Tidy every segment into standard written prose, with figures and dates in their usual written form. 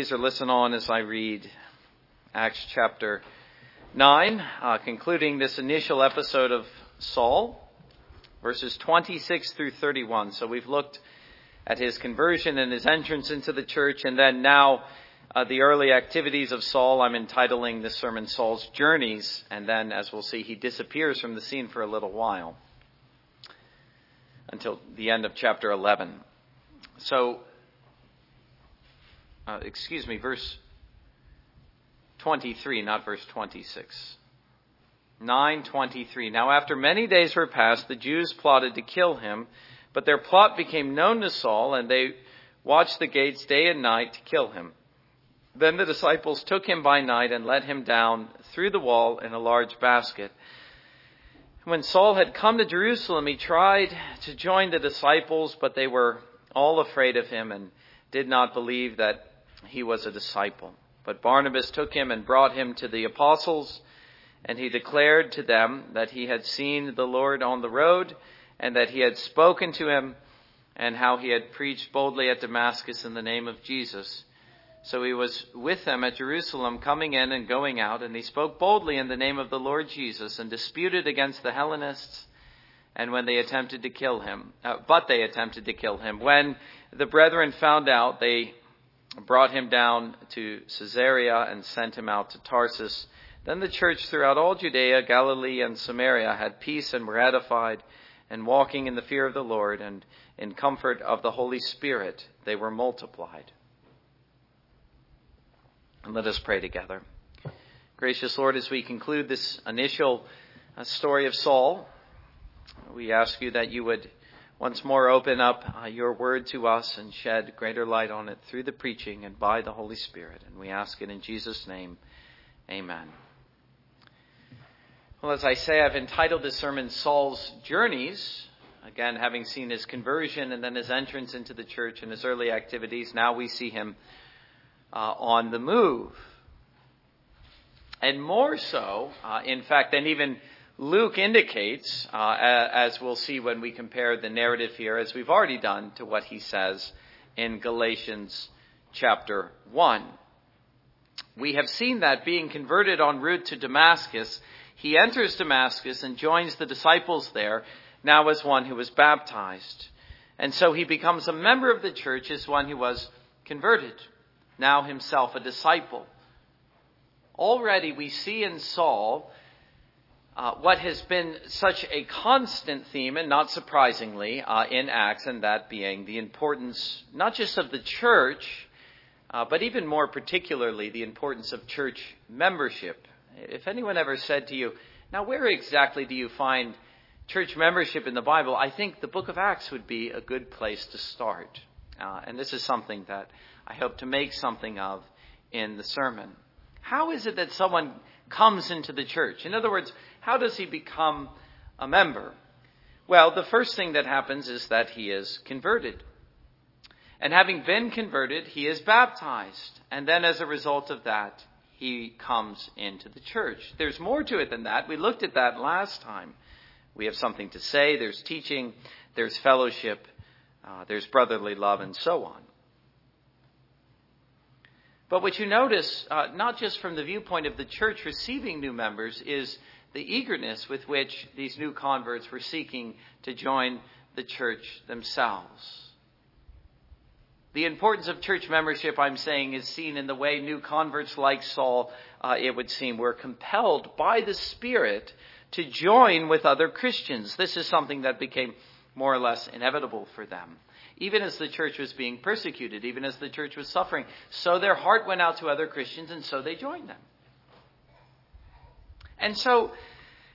Please listen on as I read Acts chapter 9, concluding this initial episode of Saul, verses 26 through 31. So we've looked at his conversion and his entrance into the church, and then now the early activities of Saul. I'm entitling this sermon, Saul's Journeys, and then, as we'll see, he disappears from the scene for a little while until the end of chapter 11. So verse 23, not verse 26. 9:23. Now, after many days were passed, the Jews plotted to kill him, but their plot became known to Saul, and they watched the gates day and night to kill him. Then the disciples took him by night and let him down through the wall in a large basket. When Saul had come to Jerusalem, he tried to join the disciples, but they were all afraid of him and did not believe that he was a disciple. But Barnabas took him and brought him to the apostles, and he declared to them that he had seen the Lord on the road, and that he had spoken to him, and how he had preached boldly at Damascus in the name of Jesus. So he was with them at Jerusalem, coming in and going out, and he spoke boldly in the name of the Lord Jesus, and disputed against the Hellenists, and when they attempted to kill him, When the brethren found out, they brought him down to Caesarea and sent him out to Tarsus. Then the church throughout all Judea, Galilee, and Samaria had peace and were edified, and walking in the fear of the Lord and in comfort of the Holy Spirit, they were multiplied. And let us pray together. Gracious Lord, as we conclude this initial story of Saul, we ask you that you would once more open up your word to us and shed greater light on it through the preaching and by the Holy Spirit. And we ask it in Jesus' name. Amen. Well, as I say, I've entitled this sermon, Saul's Journeys. Again, having seen his conversion and then his entrance into the church and his early activities, now we see him on the move. And more so, in fact, than even Luke indicates, as we'll see when we compare the narrative here, as we've already done, to what he says in Galatians chapter 1. We have seen that being converted en route to Damascus, he enters Damascus and joins the disciples there, now as one who was baptized. And so he becomes a member of the church as one who was converted, now himself a disciple. Already we see in Saul what has been such a constant theme, and not surprisingly, in Acts, and that being the importance not just of the church, but even more particularly the importance of church membership. If anyone ever said to you, now where exactly do you find church membership in the Bible? I think the book of Acts would be a good place to start. And this is something that I hope to make something of in the sermon. How is it that someone comes into the church? In other words, how does he become a member? Well, the first thing that happens is that he is converted. And having been converted, he is baptized. And then as a result of that, he comes into the church. There's more to it than that. We looked at that last time. We have something to say. There's teaching. There's fellowship. There's brotherly love and so on. But what you notice, not just from the viewpoint of the church receiving new members, is the eagerness with which these new converts were seeking to join the church themselves. The importance of church membership, I'm saying, is seen in the way new converts like Saul, it would seem, were compelled by the Spirit to join with other Christians. This is something that became more or less inevitable for them. Even as the church was being persecuted, even as the church was suffering, so their heart went out to other Christians, and so they joined them. And so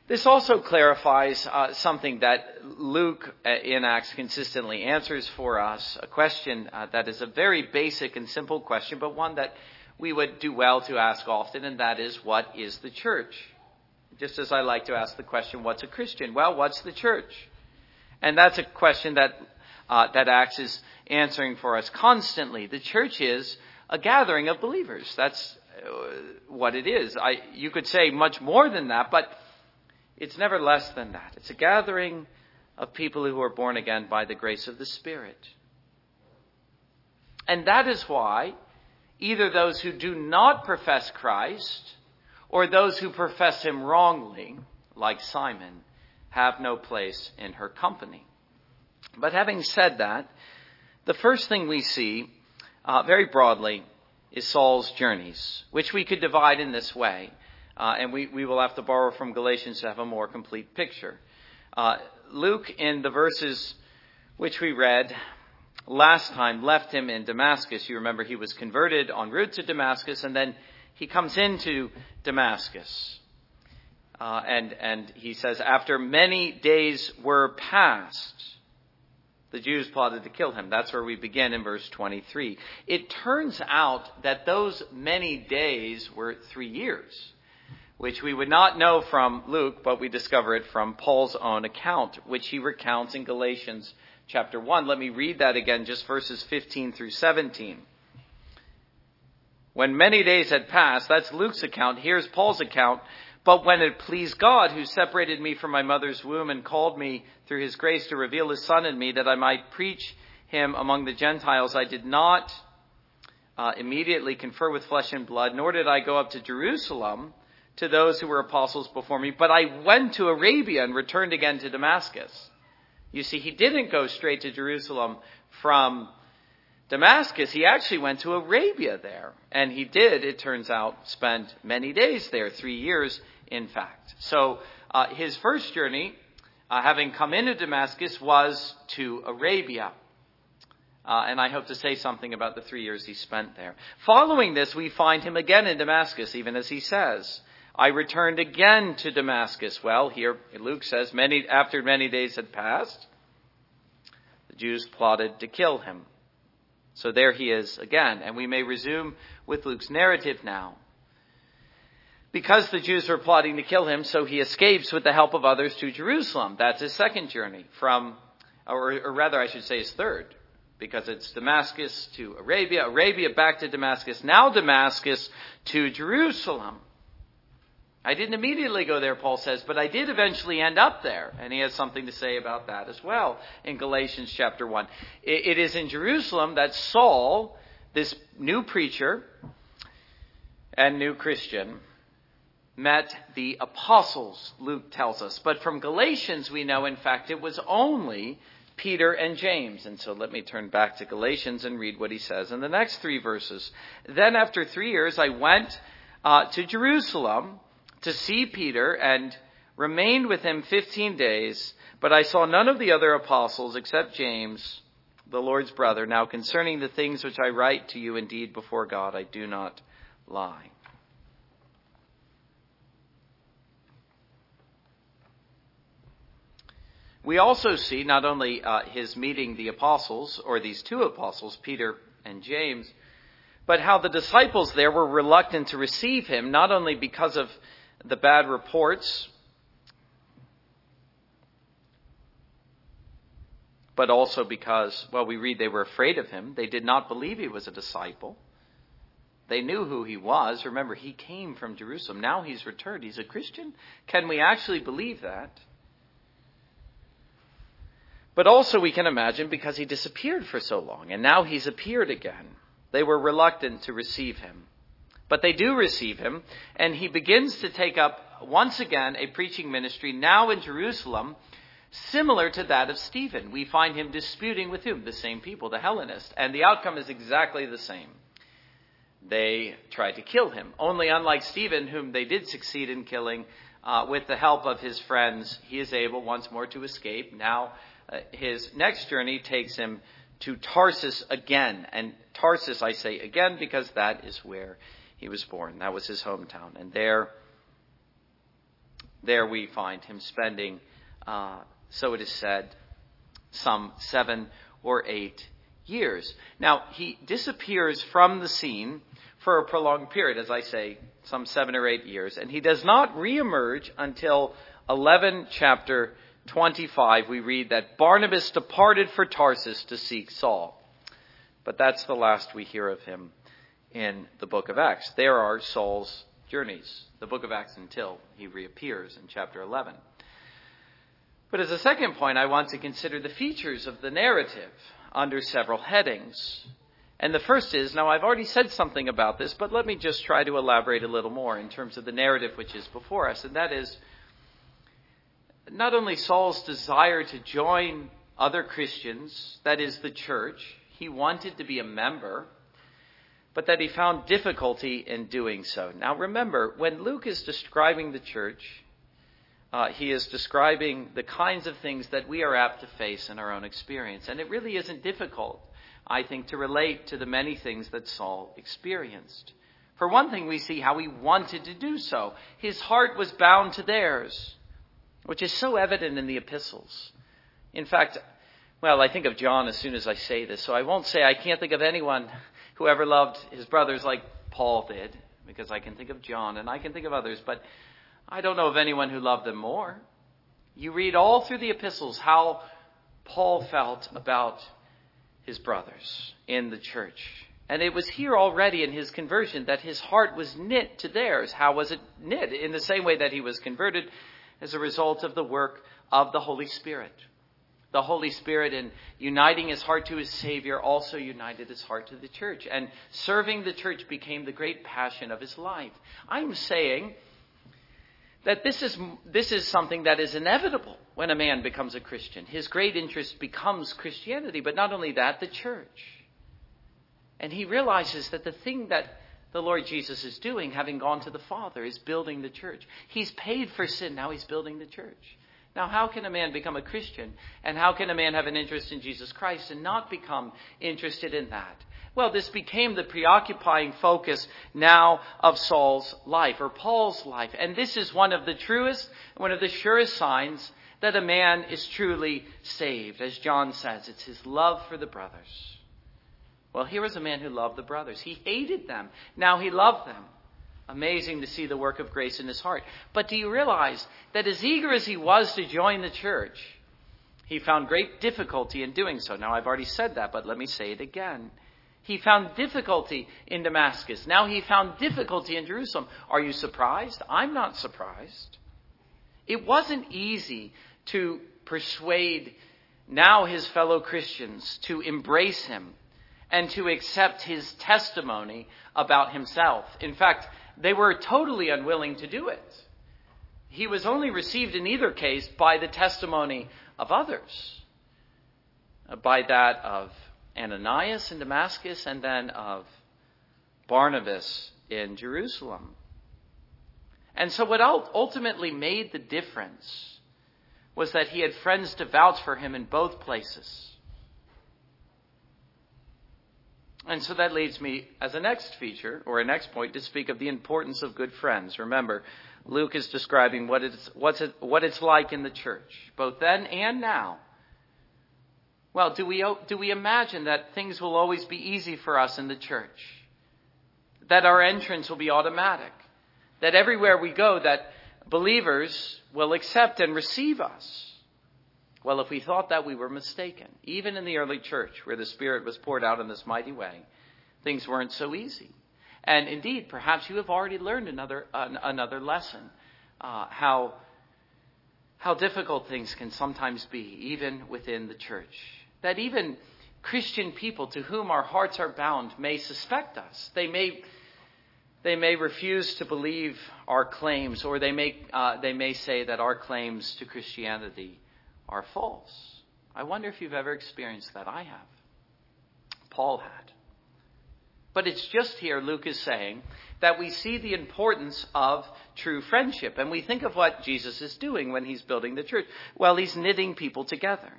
this also clarifies something that Luke in Acts consistently answers for us, a question that is a very basic and simple question, but one that we would do well to ask often, and that is, what is the church? Just as I like to ask the question, what's a Christian? Well, what's the church? And that's a question that Acts is answering for us constantly. The church is a gathering of believers. That's what it is. You could say much more than that, but it's never less than that. It's a gathering of people who are born again by the grace of the Spirit. And that is why either those who do not profess Christ or those who profess him wrongly, like Simon, have no place in her company. But having said that, the first thing we see very broadly is Saul's journeys, which we could divide in this way. And we will have to borrow from Galatians to have a more complete picture. Luke, in the verses which we read last time, left him in Damascus. You remember he was converted en route to Damascus, and then he comes into Damascus. And he says, after many days were passed, the Jews plotted to kill him. That's where we begin in verse 23. It turns out that those many days were 3 years, which we would not know from Luke, but we discover it from Paul's own account, which he recounts in Galatians chapter 1. Let me read that again, just verses 15 through 17. When many days had passed, that's Luke's account, here's Paul's account. But when it pleased God, who separated me from my mother's womb and called me through his grace to reveal his son in me, that I might preach him among the Gentiles, I did not immediately confer with flesh and blood, nor did I go up to Jerusalem to those who were apostles before me. But I went to Arabia and returned again to Damascus. You see, he didn't go straight to Jerusalem from Damascus. He actually went to Arabia there. And he did, it turns out, spend many days there, 3 years in fact. So his first journey, having come into Damascus, was to Arabia. And I hope to say something about the 3 years he spent there. Following this, we find him again in Damascus, even as he says, I returned again to Damascus. Well, here Luke says, after many days had passed, the Jews plotted to kill him. So there he is again. And we may resume with Luke's narrative now. Because the Jews were plotting to kill him, so he escapes with the help of others to Jerusalem. That's his second journey his third. Because it's Damascus to Arabia, Arabia back to Damascus, now Damascus to Jerusalem. I didn't immediately go there, Paul says, but I did eventually end up there. And he has something to say about that as well in Galatians chapter 1. It is in Jerusalem that Saul, this new preacher and new Christian, met the apostles, Luke tells us. But from Galatians, we know, in fact, it was only Peter and James. And so let me turn back to Galatians and read what he says in the next three verses. Then after 3 years, I went to Jerusalem to see Peter and remained with him 15 days, but I saw none of the other apostles except James, the Lord's brother. Now concerning the things which I write to you indeed before God, I do not lie. We also see not only his meeting the apostles, or these two apostles, Peter and James, but how the disciples there were reluctant to receive him, not only because of the bad reports, but also because, well, we read they were afraid of him. They did not believe he was a disciple. They knew who he was. Remember, he came from Jerusalem. Now he's returned. He's a Christian. Can we actually believe that? But also we can imagine because he disappeared for so long and now he's appeared again. They were reluctant to receive him. But they do receive him, and he begins to take up once again a preaching ministry now in Jerusalem, similar to that of Stephen. We find him disputing with whom? The same people, the Hellenists. And the outcome is exactly the same. They try to kill him, only unlike Stephen, whom they did succeed in killing with the help of his friends, he is able once more to escape. Now his next journey takes him to Tarsus again. And Tarsus, I say again, because that is where he was born. That was his hometown. And there we find him spending, so it is said, some 7 or 8 years. Now, he disappears from the scene for a prolonged period, as I say, some 7 or 8 years. And he does not reemerge until 11 chapter 25. We read that Barnabas departed for Tarsus to seek Saul. But that's the last we hear of him in the book of Acts. There are Saul's journeys, the book of Acts, until he reappears in chapter 11. But as a second point, I want to consider the features of the narrative under several headings. And the first is, now I've already said something about this, but let me just try to elaborate a little more in terms of the narrative which is before us. And that is not only Saul's desire to join other Christians, that is the church, he wanted to be a member, but that he found difficulty in doing so. Now remember, when Luke is describing the church, he is describing the kinds of things that we are apt to face in our own experience. And it really isn't difficult, I think, to relate to the many things that Saul experienced. For one thing, we see how he wanted to do so. His heart was bound to theirs, which is so evident in the epistles. In fact, well, I think of John as soon as I say this, so I won't say I can't think of anyone who ever loved his brothers like Paul did, because I can think of John and I can think of others, but I don't know of anyone who loved them more. You read all through the epistles how Paul felt about his brothers in the church. And it was here already in his conversion that his heart was knit to theirs. How was it knit? In the same way that he was converted as a result of the work of the Holy Spirit. The Holy Spirit, in uniting his heart to his Savior, also united his heart to the church. And serving the church became the great passion of his life. I'm saying that this is something that is inevitable when a man becomes a Christian. His great interest becomes Christianity, but not only that, the church. And he realizes that the thing that the Lord Jesus is doing, having gone to the Father, is building the church. He's paid for sin, now he's building the church. Now, how can a man become a Christian? And how can a man have an interest in Jesus Christ and not become interested in that? Well, this became the preoccupying focus now of Saul's life, or Paul's life. And this is one of the truest, one of the surest signs that a man is truly saved. As John says, it's his love for the brothers. Well, here is a man who loved the brothers. He hated them. Now he loved them. Amazing to see the work of grace in his heart. But do you realize that as eager as he was to join the church, he found great difficulty in doing so? Now, I've already said that, but let me say it again. He found difficulty in Damascus. Now he found difficulty in Jerusalem. Are you surprised? I'm not surprised. It wasn't easy to persuade now his fellow Christians to embrace him and to accept his testimony about himself. In fact, they were totally unwilling to do it. He was only received in either case by the testimony of others, by that of Ananias in Damascus, and then of Barnabas in Jerusalem. And so what ultimately made the difference was that he had friends to vouch for him in both places. And so that leads me, as a next feature, or a next point, to speak of the importance of good friends. Remember, Luke is describing what it's like in the church, both then and now. Well, do we imagine that things will always be easy for us in the church? That our entrance will be automatic? That everywhere we go, that believers will accept and receive us? Well, if we thought that, we were mistaken. Even in the early church, where the Spirit was poured out in this mighty way, things weren't so easy. And indeed, perhaps you have already learned another lesson, how difficult things can sometimes be, even within the church. That even Christian people to whom our hearts are bound may suspect us. They may refuse to believe our claims, or they may say that our claims to Christianity are false. I wonder if you've ever experienced that. I have. Paul had. But it's just here Luke is saying that we see the importance of true friendship. And we think of what Jesus is doing when he's building the church. Well, he's knitting people together.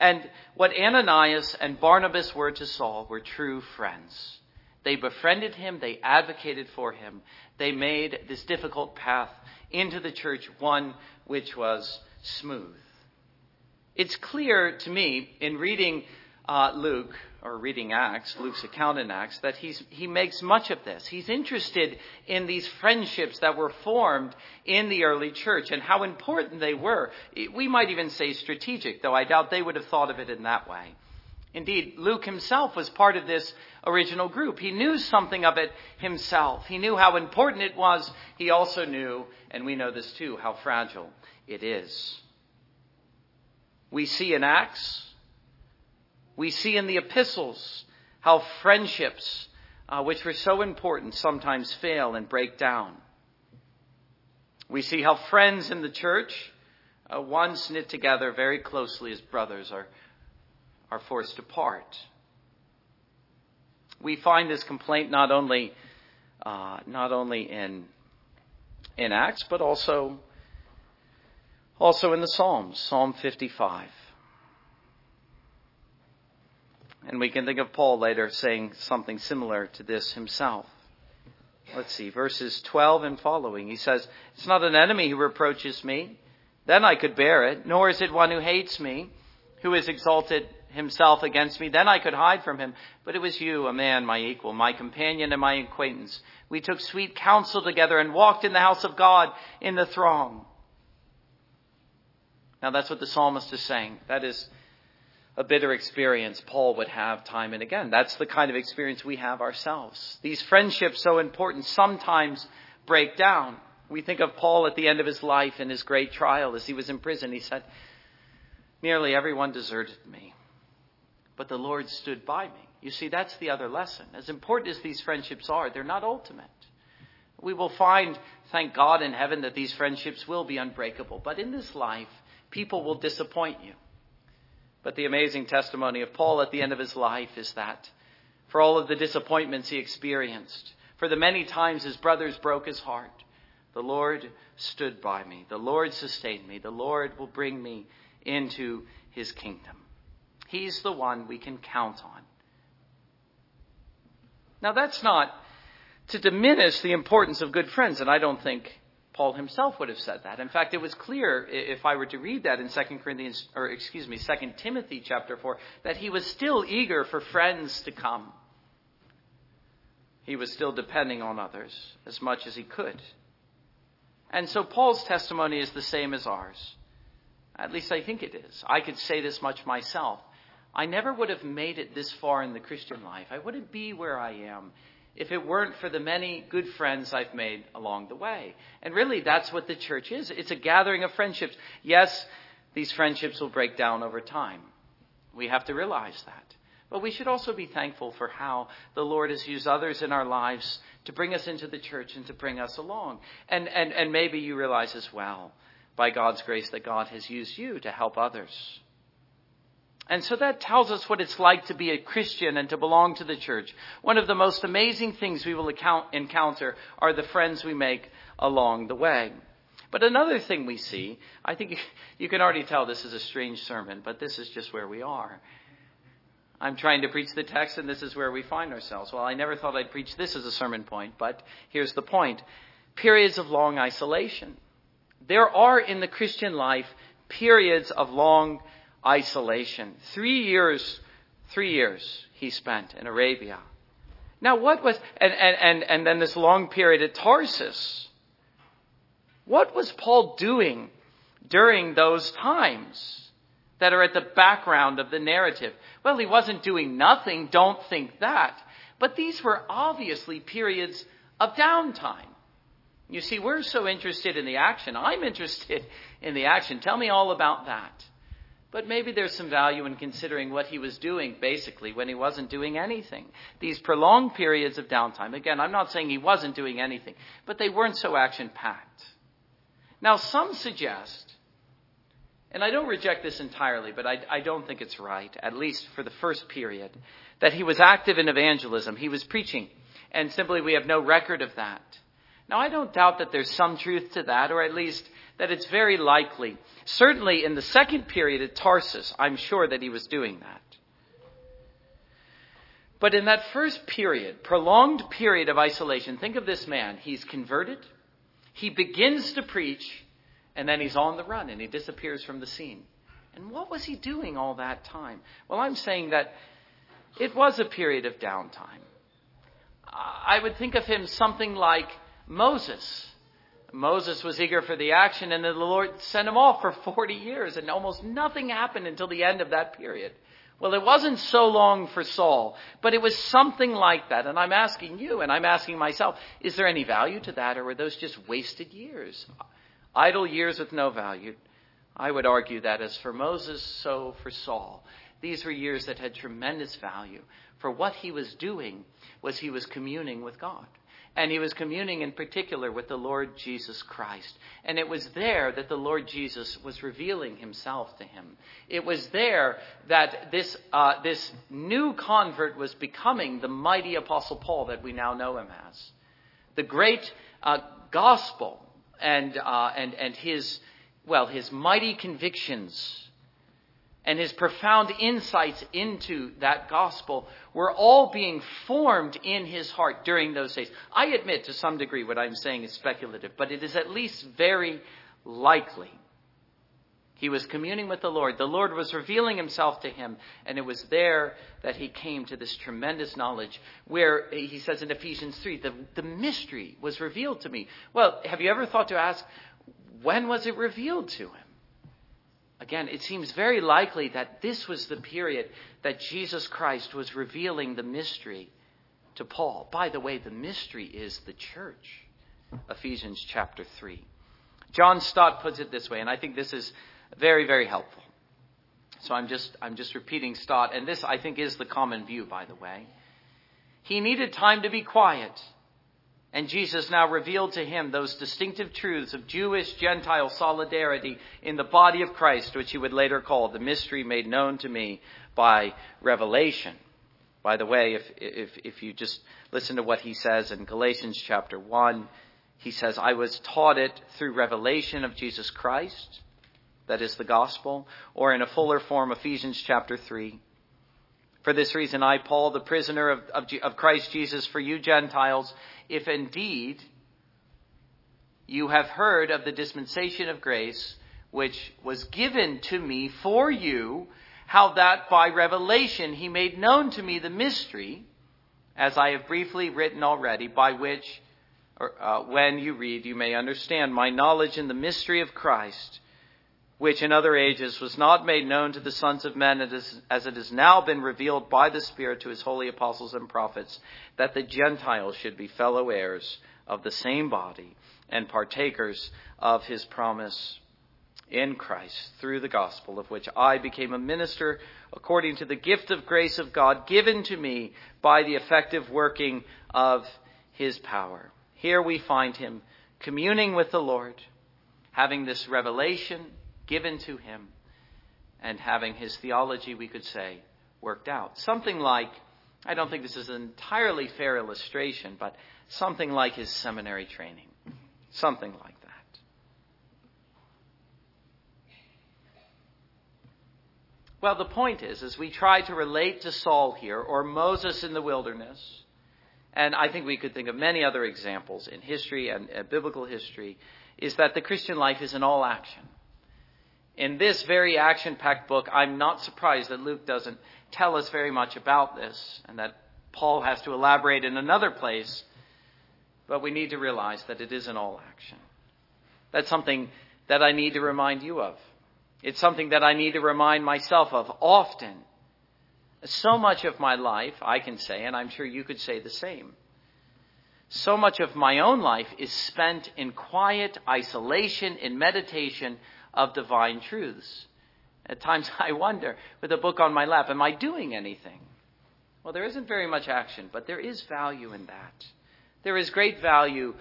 And what Ananias and Barnabas were to Saul were true friends. They befriended him. They advocated for him. They made this difficult path into the church one which was smooth. It's clear to me in reading Luke, or reading Acts, Luke's account in Acts, that he makes much of this. He's interested in these friendships that were formed in the early church and how important they were. We might even say strategic, though I doubt they would have thought of it in that way. Indeed, Luke himself was part of this original group. He knew something of it himself. He knew how important it was. He also knew, and we know this too, how fragile it is. We see in Acts, we see in the epistles how friendships, which were so important, sometimes fail and break down. We see how friends in the church, once knit together very closely as brothers, are forced apart. We find this complaint not only in Acts, but also in the Psalms, Psalm 55. And we can think of Paul later saying something similar to this himself. Let's see, verses 12 and following. He says, "It's not an enemy who reproaches me, then I could bear it, nor is it one who hates me, who has exalted himself against me, then I could hide from him. But it was you, a man, my equal, my companion and my acquaintance. We took sweet counsel together and walked in the house of God in the throng." Now that's what the psalmist is saying. That is a bitter experience Paul would have time and again. That's the kind of experience we have ourselves. These friendships, so important, sometimes break down. We think of Paul at the end of his life in his great trial as he was in prison. He said, "Nearly everyone deserted me, but the Lord stood by me." You see, that's the other lesson. As important as these friendships are, they're not ultimate. We will find, thank God in heaven, that these friendships will be unbreakable. But in this life, people will disappoint you. But the amazing testimony of Paul at the end of his life is that for all of the disappointments he experienced, for the many times his brothers broke his heart, the Lord stood by me. The Lord sustained me. The Lord will bring me into his kingdom. He's the one we can count on. Now, that's not to diminish the importance of good friends, and I don't think Paul himself would have said that. In fact, it was clear, if I were to read that in 2 Timothy chapter 4, that he was still eager for friends to come. He was still depending on others as much as he could. And so Paul's testimony is the same as ours. At least I think it is. I could say this much myself. I never would have made it this far in the Christian life. I wouldn't be where I am if it weren't for the many good friends I've made along the way. And really, that's what the church is. It's a gathering of friendships. Yes, these friendships will break down over time. We have to realize that. But we should also be thankful for how the Lord has used others in our lives to bring us into the church and to bring us along. And maybe you realize as well, by God's grace, that God has used you to help others. And so that tells us what it's like to be a Christian and to belong to the church. One of the most amazing things we will encounter are the friends we make along the way. But another thing we see, I think you can already tell this is a strange sermon, but this is just where we are. I'm trying to preach the text, and this is where we find ourselves. Well, I never thought I'd preach this as a sermon point, but here's the point. Periods of long isolation. There are in the Christian life periods of long isolation. 3 years he spent in Arabia. Now what was, and then this long period at Tarsus. What was Paul doing during those times that are at the background of the narrative? Well, he wasn't doing nothing, don't think that. But these were obviously periods of downtime. You see, we're so interested in the action. I'm interested in the action. Tell me all about that. But maybe there's some value in considering what he was doing, basically, when he wasn't doing anything. These prolonged periods of downtime. Again, I'm not saying he wasn't doing anything, but they weren't so action-packed. Now, some suggest, and I don't reject this entirely, but I don't think it's right, at least for the first period, that he was active in evangelism. He was preaching, and simply we have no record of that. Now, I don't doubt that there's some truth to that, or at least that it's very likely. Certainly in the second period at Tarsus, I'm sure that he was doing that. But in that first period, prolonged period of isolation, think of this man. He's converted. He begins to preach, and then he's on the run, and he disappears from the scene. And what was he doing all that time? Well, I'm saying that it was a period of downtime. I would think of him something like Moses was eager for the action, and then the Lord sent him off for 40 years, and almost nothing happened until the end of that period. Well, it wasn't so long for Saul, but it was something like that. And I'm asking you, and I'm asking myself, is there any value to that, or were those just wasted years? Idle years with no value. I would argue that as for Moses, so for Saul. These were years that had tremendous value for what he was doing was he was communing with God. And he was communing in particular with the Lord Jesus Christ. And it was there that the Lord Jesus was revealing himself to him. It was there that this new convert was becoming the mighty Apostle Paul that we now know him as. The great gospel and his mighty convictions and his profound insights into that gospel were all being formed in his heart during those days. I admit to some degree what I'm saying is speculative, but it is at least very likely. He was communing with the Lord. The Lord was revealing himself to him. And it was there that he came to this tremendous knowledge where he says in Ephesians 3, the mystery was revealed to me. Well, have you ever thought to ask, when was it revealed to him? Again, it seems very likely that this was the period that Jesus Christ was revealing the mystery to Paul. By the way, the mystery is the church. Ephesians chapter 3. John Stott puts it this way, and I think this is very, very helpful. So I'm just repeating Stott, and this I think is the common view, by the way. He needed time to be quiet. And Jesus now revealed to him those distinctive truths of Jewish-Gentile solidarity in the body of Christ, which he would later call the mystery made known to me by revelation. By the way, if you just listen to what he says in Galatians chapter 1, he says, I was taught it through revelation of Jesus Christ, that is the gospel, or in a fuller form, Ephesians chapter 3. For this reason, I, Paul, the prisoner of Christ Jesus, for you Gentiles, if indeed you have heard of the dispensation of grace, which was given to me for you, how that by revelation he made known to me the mystery, as I have briefly written already, by which, when you read, you may understand my knowledge in the mystery of Christ, which in other ages was not made known to the sons of men, as it has now been revealed by the Spirit to his holy apostles and prophets, that the Gentiles should be fellow heirs of the same body and partakers of his promise in Christ through the gospel, of which I became a minister according to the gift of grace of God given to me by the effective working of his power. Here we find him communing with the Lord, having this revelation given to him, and having his theology, we could say, worked out. Something like, I don't think this is an entirely fair illustration, but something like his seminary training. Something like that. Well, the point is, as we try to relate to Saul here, or Moses in the wilderness, and I think we could think of many other examples in history and biblical history, is that the Christian life is an all action. In this very action-packed book, I'm not surprised that Luke doesn't tell us very much about this and that Paul has to elaborate in another place. But we need to realize that it is an all-action. That's something that I need to remind you of. It's something that I need to remind myself of often. So much of my life, I can say, and I'm sure you could say the same, so much of my own life is spent in quiet isolation, in meditation, of divine truths. At times I wonder, with a book on my lap, am I doing anything? Well, there isn't very much action, but there is value in that. There is great value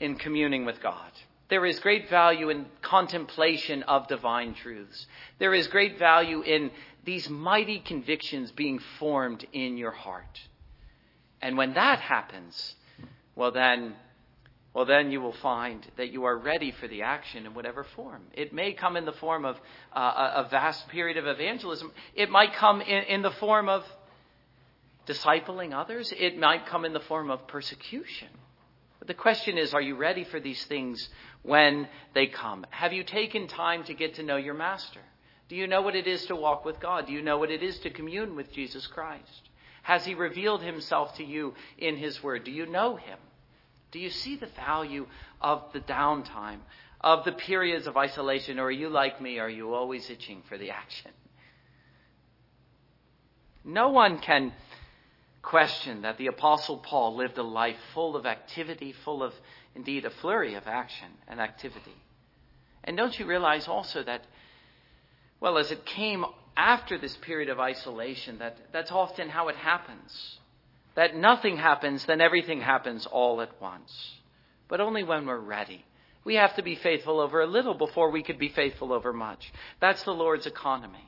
in communing with God. There is great value in contemplation of divine truths. There is great value in these mighty convictions being formed in your heart. And when that happens, well, then you will find that you are ready for the action in whatever form. It may come in the form of a vast period of evangelism. It might come in the form of discipling others. It might come in the form of persecution. But the question is, are you ready for these things when they come? Have you taken time to get to know your master? Do you know what it is to walk with God? Do you know what it is to commune with Jesus Christ? Has he revealed himself to you in his word? Do you know him? Do you see the value of the downtime, of the periods of isolation? Or are you like me? Are you always itching for the action? No one can question that the Apostle Paul lived a life full of activity, full of, indeed, a flurry of action and activity. And don't you realize also that, well, as it came after this period of isolation, that's often how it happens. That nothing happens, then everything happens all at once. But only when we're ready. We have to be faithful over a little before we could be faithful over much. That's the Lord's economy.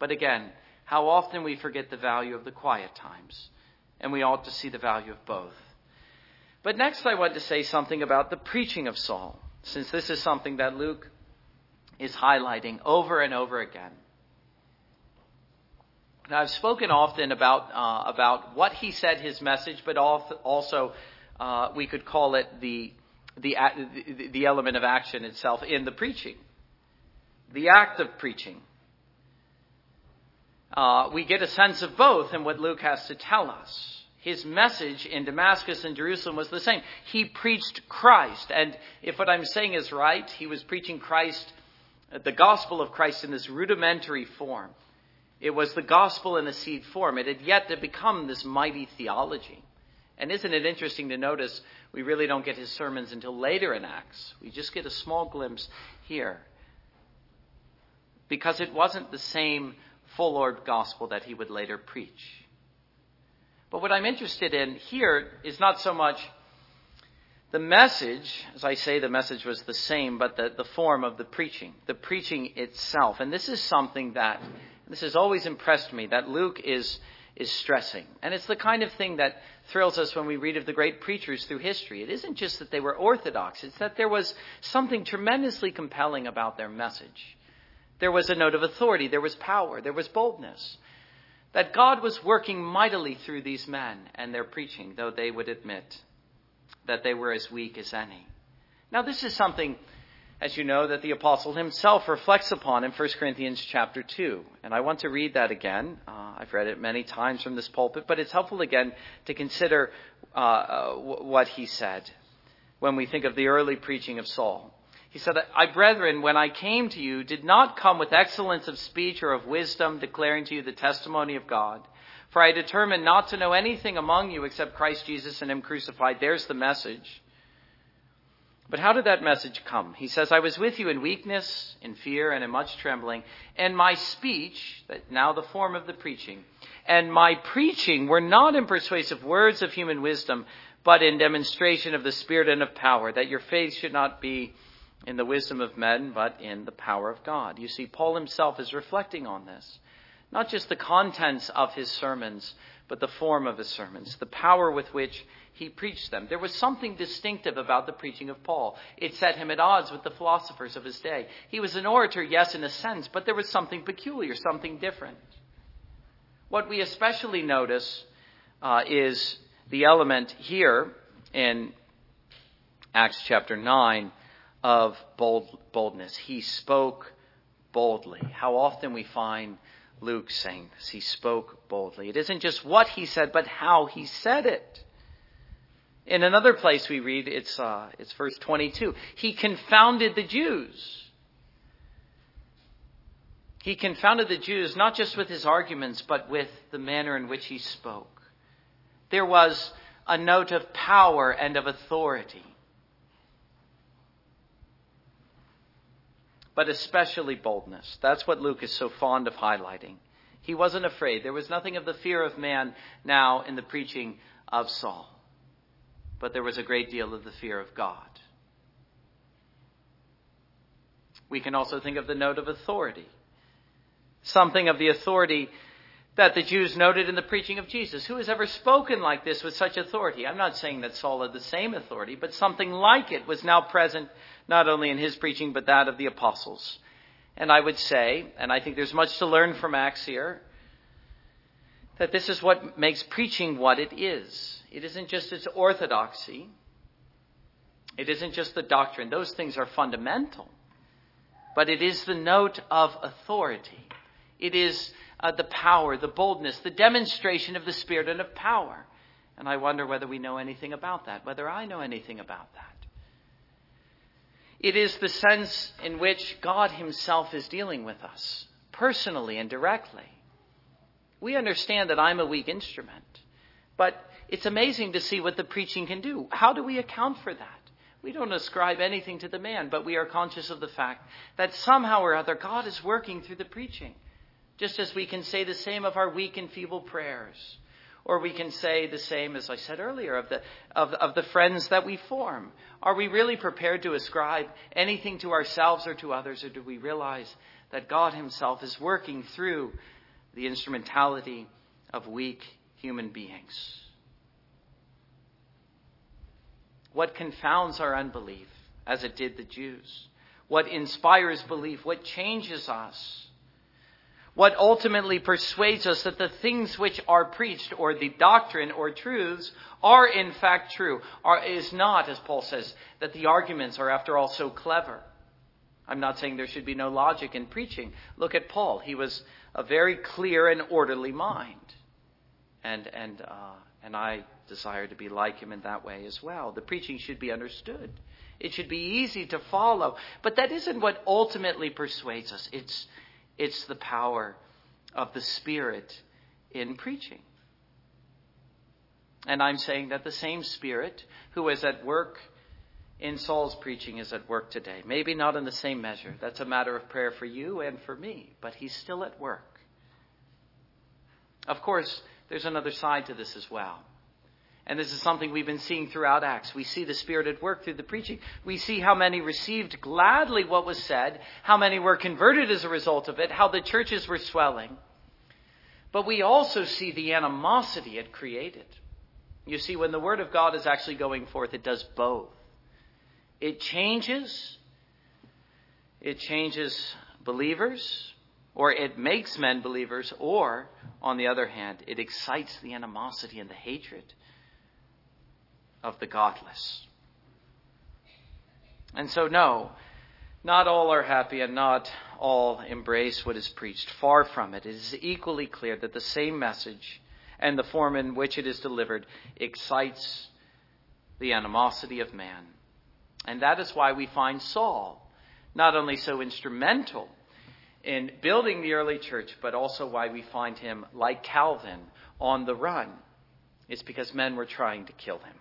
But again, how often we forget the value of the quiet times. And we ought to see the value of both. But next I want to say something about the preaching of Saul, since this is something that Luke is highlighting over and over again. Now, I've spoken often about what he said, his message, but also we could call it the element of action itself in the preaching, the act of preaching. We get a sense of both in what Luke has to tell us. His message in Damascus and Jerusalem was the same. He preached Christ. And if what I'm saying is right, he was preaching Christ, the gospel of Christ, in this rudimentary form. It was the gospel in a seed form. It had yet to become this mighty theology. And isn't it interesting to notice we really don't get his sermons until later in Acts. We just get a small glimpse here. Because it wasn't the same full-orbed gospel that he would later preach. But what I'm interested in here is not so much the message. As I say, the message was the same, but the form of the preaching itself. And this is something that... this has always impressed me, that Luke is stressing. And it's the kind of thing that thrills us when we read of the great preachers through history. It isn't just that they were orthodox. It's that there was something tremendously compelling about their message. There was a note of authority. There was power. There was boldness. That God was working mightily through these men and their preaching, though they would admit that they were as weak as any. Now, this is something, as you know, that the apostle himself reflects upon in 1 Corinthians chapter 2. And I want to read that again. I've read it many times from this pulpit, but it's helpful again to consider what he said when we think of the early preaching of Saul. He said, "I, brethren, when I came to you, did not come with excellence of speech or of wisdom, declaring to you the testimony of God. For I determined not to know anything among you except Christ Jesus and him crucified." There's the message. But how did that message come? He says, "I was with you in weakness, in fear, and in much trembling. And my speech," that now the form of the preaching, "and my preaching were not in persuasive words of human wisdom, but in demonstration of the Spirit and of power, that your faith should not be in the wisdom of men, but in the power of God." You see, Paul himself is reflecting on this. Not just the contents of his sermons, but the form of his sermons, the power with which he preached them. There was something distinctive about the preaching of Paul. It set him at odds with the philosophers of his day. He was an orator, yes, in a sense, but there was something peculiar, something different. What we especially notice is the element here in Acts chapter 9 of boldness. He spoke boldly. How often we find Luke saying this. He spoke boldly. It isn't just what he said, but how he said it. In another place we read, it's verse 22. He confounded the Jews. He confounded the Jews, not just with his arguments, but with the manner in which he spoke. There was a note of power and of authority. But especially boldness. That's what Luke is so fond of highlighting. He wasn't afraid. There was nothing of the fear of man now in the preaching of Saul. But there was a great deal of the fear of God. We can also think of the note of authority. Something of the authority that the Jews noted in the preaching of Jesus. Who has ever spoken like this with such authority? I'm not saying that Saul had the same authority, but something like it was now present not only in his preaching, but that of the apostles. And I would say, and I think there's much to learn from Acts here, that this is what makes preaching what it is. It isn't just its orthodoxy. It isn't just the doctrine. Those things are fundamental. But it is the note of authority. It is the power, the boldness, the demonstration of the Spirit and of power. And I wonder whether we know anything about that, whether I know anything about that. It is the sense in which God himself is dealing with us, personally and directly. We understand that I'm a weak instrument, but it's amazing to see what the preaching can do. How do we account for that? We don't ascribe anything to the man, but we are conscious of the fact that somehow or other God is working through the preaching. Just as we can say the same of our weak and feeble prayers. Or we can say the same, as I said earlier, of the friends that we form. Are we really prepared to ascribe anything to ourselves or to others? Or do we realize that God himself is working through the instrumentality of weak human beings? What confounds our unbelief, as it did the Jews? What inspires belief? What changes us? What ultimately persuades us that the things which are preached, or the doctrine or truths, are in fact true? Is not, as Paul says, that the arguments are after all so clever. I'm not saying there should be no logic in preaching. Look at Paul. He was a very clear and orderly mind. And I desire to be like him in that way as well. The preaching should be understood. It should be easy to follow. But that isn't what ultimately persuades us. It's the power of the Spirit in preaching. And I'm saying that the same Spirit who is at work in Saul's preaching is at work today. Maybe not in the same measure. That's a matter of prayer for you and for me. But he's still at work. Of course, there's another side to this as well. And this is something we've been seeing throughout Acts. We see the Spirit at work through the preaching. We see how many received gladly what was said, how many were converted as a result of it, how the churches were swelling. But we also see the animosity it created. You see, when the Word of God is actually going forth, it does both. It changes believers, or it makes men believers, or, on the other hand, it excites the animosity and the hatred of the godless. And so, no, not all are happy and not all embrace what is preached. Far from it. It is equally clear that the same message and the form in which it is delivered excites the animosity of man. And that is why we find Saul not only so instrumental in building the early church, but also why we find him, like Calvin, on the run. It's because men were trying to kill him,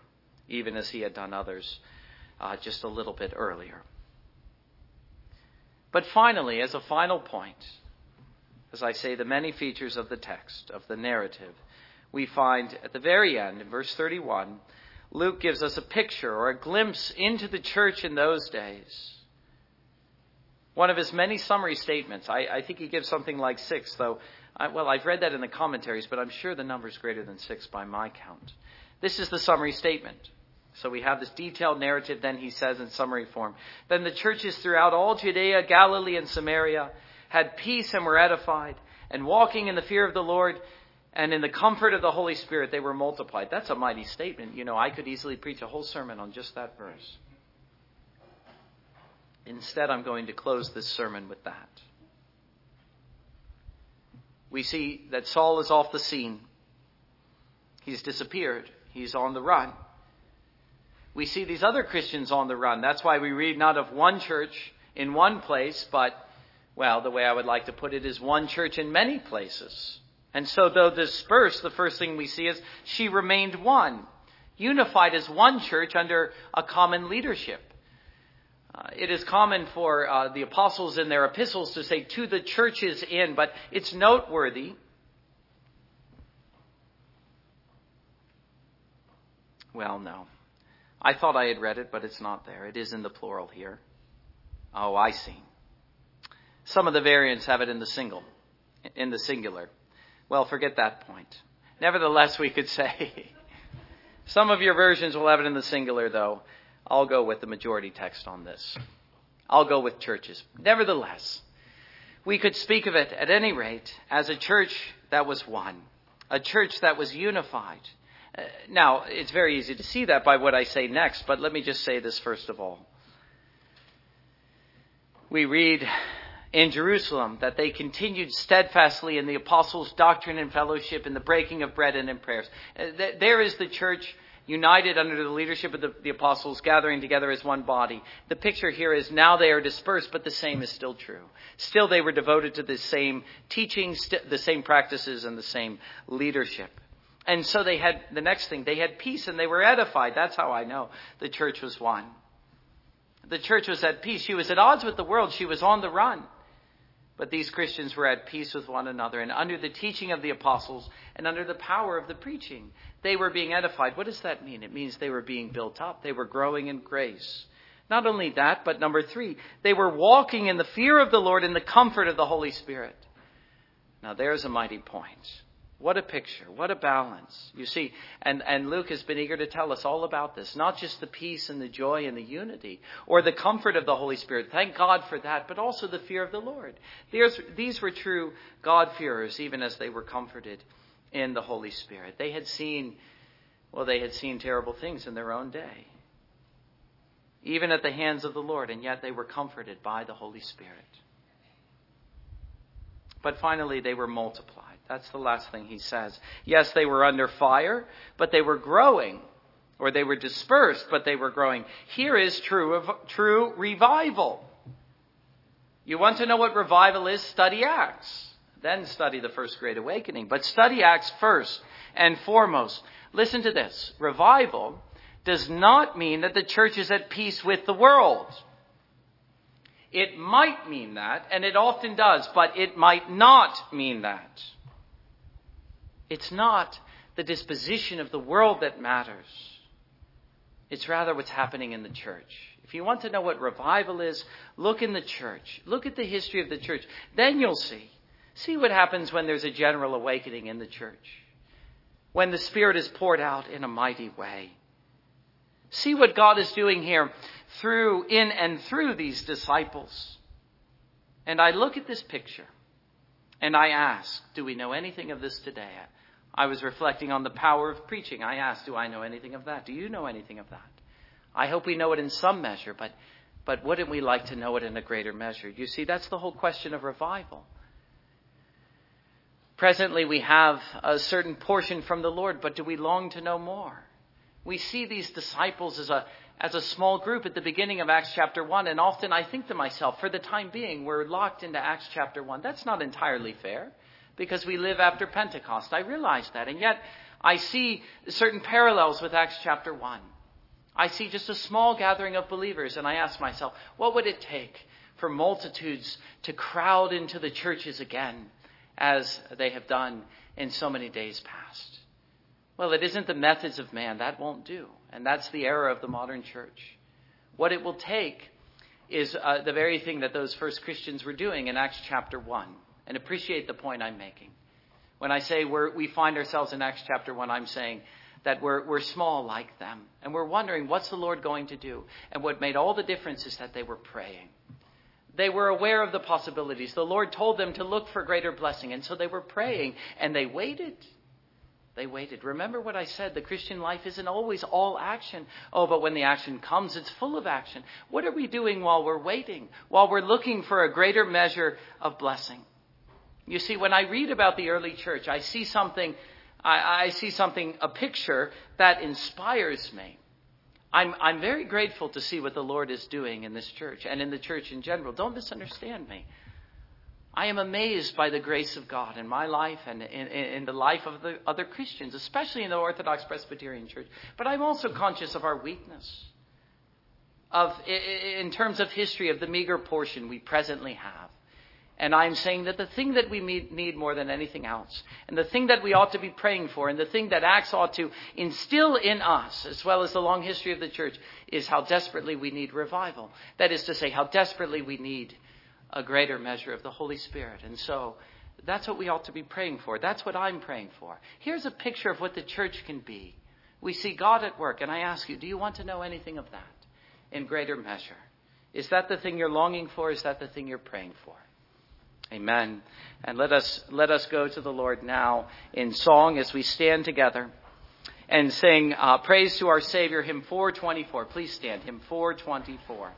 even as he had done others just a little bit earlier. But finally, as a final point, as I say, the many features of the text, of the narrative, we find at the very end, in verse 31, Luke gives us a picture or a glimpse into the church in those days. One of his many summary statements. I think he gives something like 6, though. I've read that in the commentaries, but I'm sure the number's greater than 6 by my count. This is the summary statement. So we have this detailed narrative, then he says in summary form, "Then the churches throughout all Judea, Galilee, and Samaria had peace and were edified, and walking in the fear of the Lord and in the comfort of the Holy Spirit, they were multiplied." That's a mighty statement. You know, I could easily preach a whole sermon on just that verse. Instead, I'm going to close this sermon with that. We see that Saul is off the scene. He's disappeared. He's on the run. We see these other Christians on the run. That's why we read not of one church in one place, but, well, the way I would like to put it is one church in many places. And so though dispersed, the first thing we see is she remained one, unified as one church under a common leadership. It is common for the apostles in their epistles to say to the churches in, but it's noteworthy . Well, no. I thought I had read it, but it's not there. It is in the plural here. Oh, I see. Some of the variants have it in the singular. Well, forget that point. Nevertheless, we could say some of your versions will have it in the singular, though. I'll go with the majority text on this. I'll go with churches. Nevertheless, we could speak of it at any rate as a church that was one, a church that was unified. Now, it's very easy to see that by what I say next, but let me just say this first of all. We read in Jerusalem that they continued steadfastly in the apostles' doctrine and fellowship, in the breaking of bread and in prayers. There is the church united under the leadership of the apostles, gathering together as one body. The picture here is now they are dispersed, but the same is still true. Still, they were devoted to the same teachings, the same practices, and the same leadership. And so they had, the next thing, they had peace and they were edified. That's how I know the church was one. The church was at peace. She was at odds with the world. She was on the run. But these Christians were at peace with one another, and under the teaching of the apostles and under the power of the preaching, they were being edified. What does that mean? It means they were being built up. They were growing in grace. Not only that, but number three, they were walking in the fear of the Lord and the comfort of the Holy Spirit. Now, there's a mighty point. What a picture. What a balance. You see, and Luke has been eager to tell us all about this, not just the peace and the joy and the unity or the comfort of the Holy Spirit. Thank God for that, but also the fear of the Lord. These were true God-fearers, even as they were comforted in the Holy Spirit. They had seen terrible things in their own day, even at the hands of the Lord, and yet they were comforted by the Holy Spirit. But finally, they were multiplied. That's the last thing he says. Yes, they were under fire, but they were growing, or they were dispersed, but they were growing. Here is true revival. You want to know what revival is? Study Acts. Then study the First Great Awakening. But study Acts first and foremost. Listen to this. Revival does not mean that the church is at peace with the world. It might mean that, and it often does, but it might not mean that. It's not the disposition of the world that matters. It's rather what's happening in the church. If you want to know what revival is, look in the church. Look at the history of the church. Then you'll see. See what happens when there's a general awakening in the church, when the Spirit is poured out in a mighty way. See what God is doing here in and through these disciples. And I look at this picture. And I ask, do we know anything of this today? I was reflecting on the power of preaching. I asked, do I know anything of that? Do you know anything of that? I hope we know it in some measure, but wouldn't we like to know it in a greater measure? You see, that's the whole question of revival. Presently, we have a certain portion from the Lord, but do we long to know more? We see these disciples as a small group at the beginning of Acts chapter 1. And often I think to myself, for the time being, we're locked into Acts chapter 1. That's not entirely fair because we live after Pentecost. I realize that. And yet I see certain parallels with Acts chapter 1. I see just a small gathering of believers. And I ask myself, what would it take for multitudes to crowd into the churches again as they have done in so many days past? Well, it isn't the methods of man. That won't do. And that's the error of the modern church. What it will take is the very thing that those first Christians were doing in Acts chapter 1. And appreciate the point I'm making. When I say we find ourselves in Acts chapter 1, I'm saying that we're small like them. And we're wondering, what's the Lord going to do? And what made all the difference is that they were praying. They were aware of the possibilities. The Lord told them to look for greater blessing. And so they were praying and they waited. They waited. Remember what I said. The Christian life isn't always all action. Oh, but when the action comes, it's full of action. What are we doing while we're waiting, while we're looking for a greater measure of blessing? You see, when I read about the early church, I see something. I see something, a picture that inspires me. I'm very grateful to see what the Lord is doing in this church and in the church in general. Don't misunderstand me. I am amazed by the grace of God in my life and in the life of the other Christians, especially in the Orthodox Presbyterian Church. But I'm also conscious of our weakness, in terms of history, of the meager portion we presently have. And I'm saying that the thing that we need more than anything else, and the thing that we ought to be praying for, and the thing that Acts ought to instill in us, as well as the long history of the church, is how desperately we need revival. That is to say, how desperately we need a greater measure of the Holy Spirit. And so that's what we ought to be praying for. That's what I'm praying for. Here's a picture of what the church can be. We see God at work. And I ask you, do you want to know anything of that in greater measure? Is that the thing you're longing for? Is that the thing you're praying for? Amen. And let us go to the Lord now in song as we stand together and sing praise to our Savior, hymn 424. Please stand, hymn 424.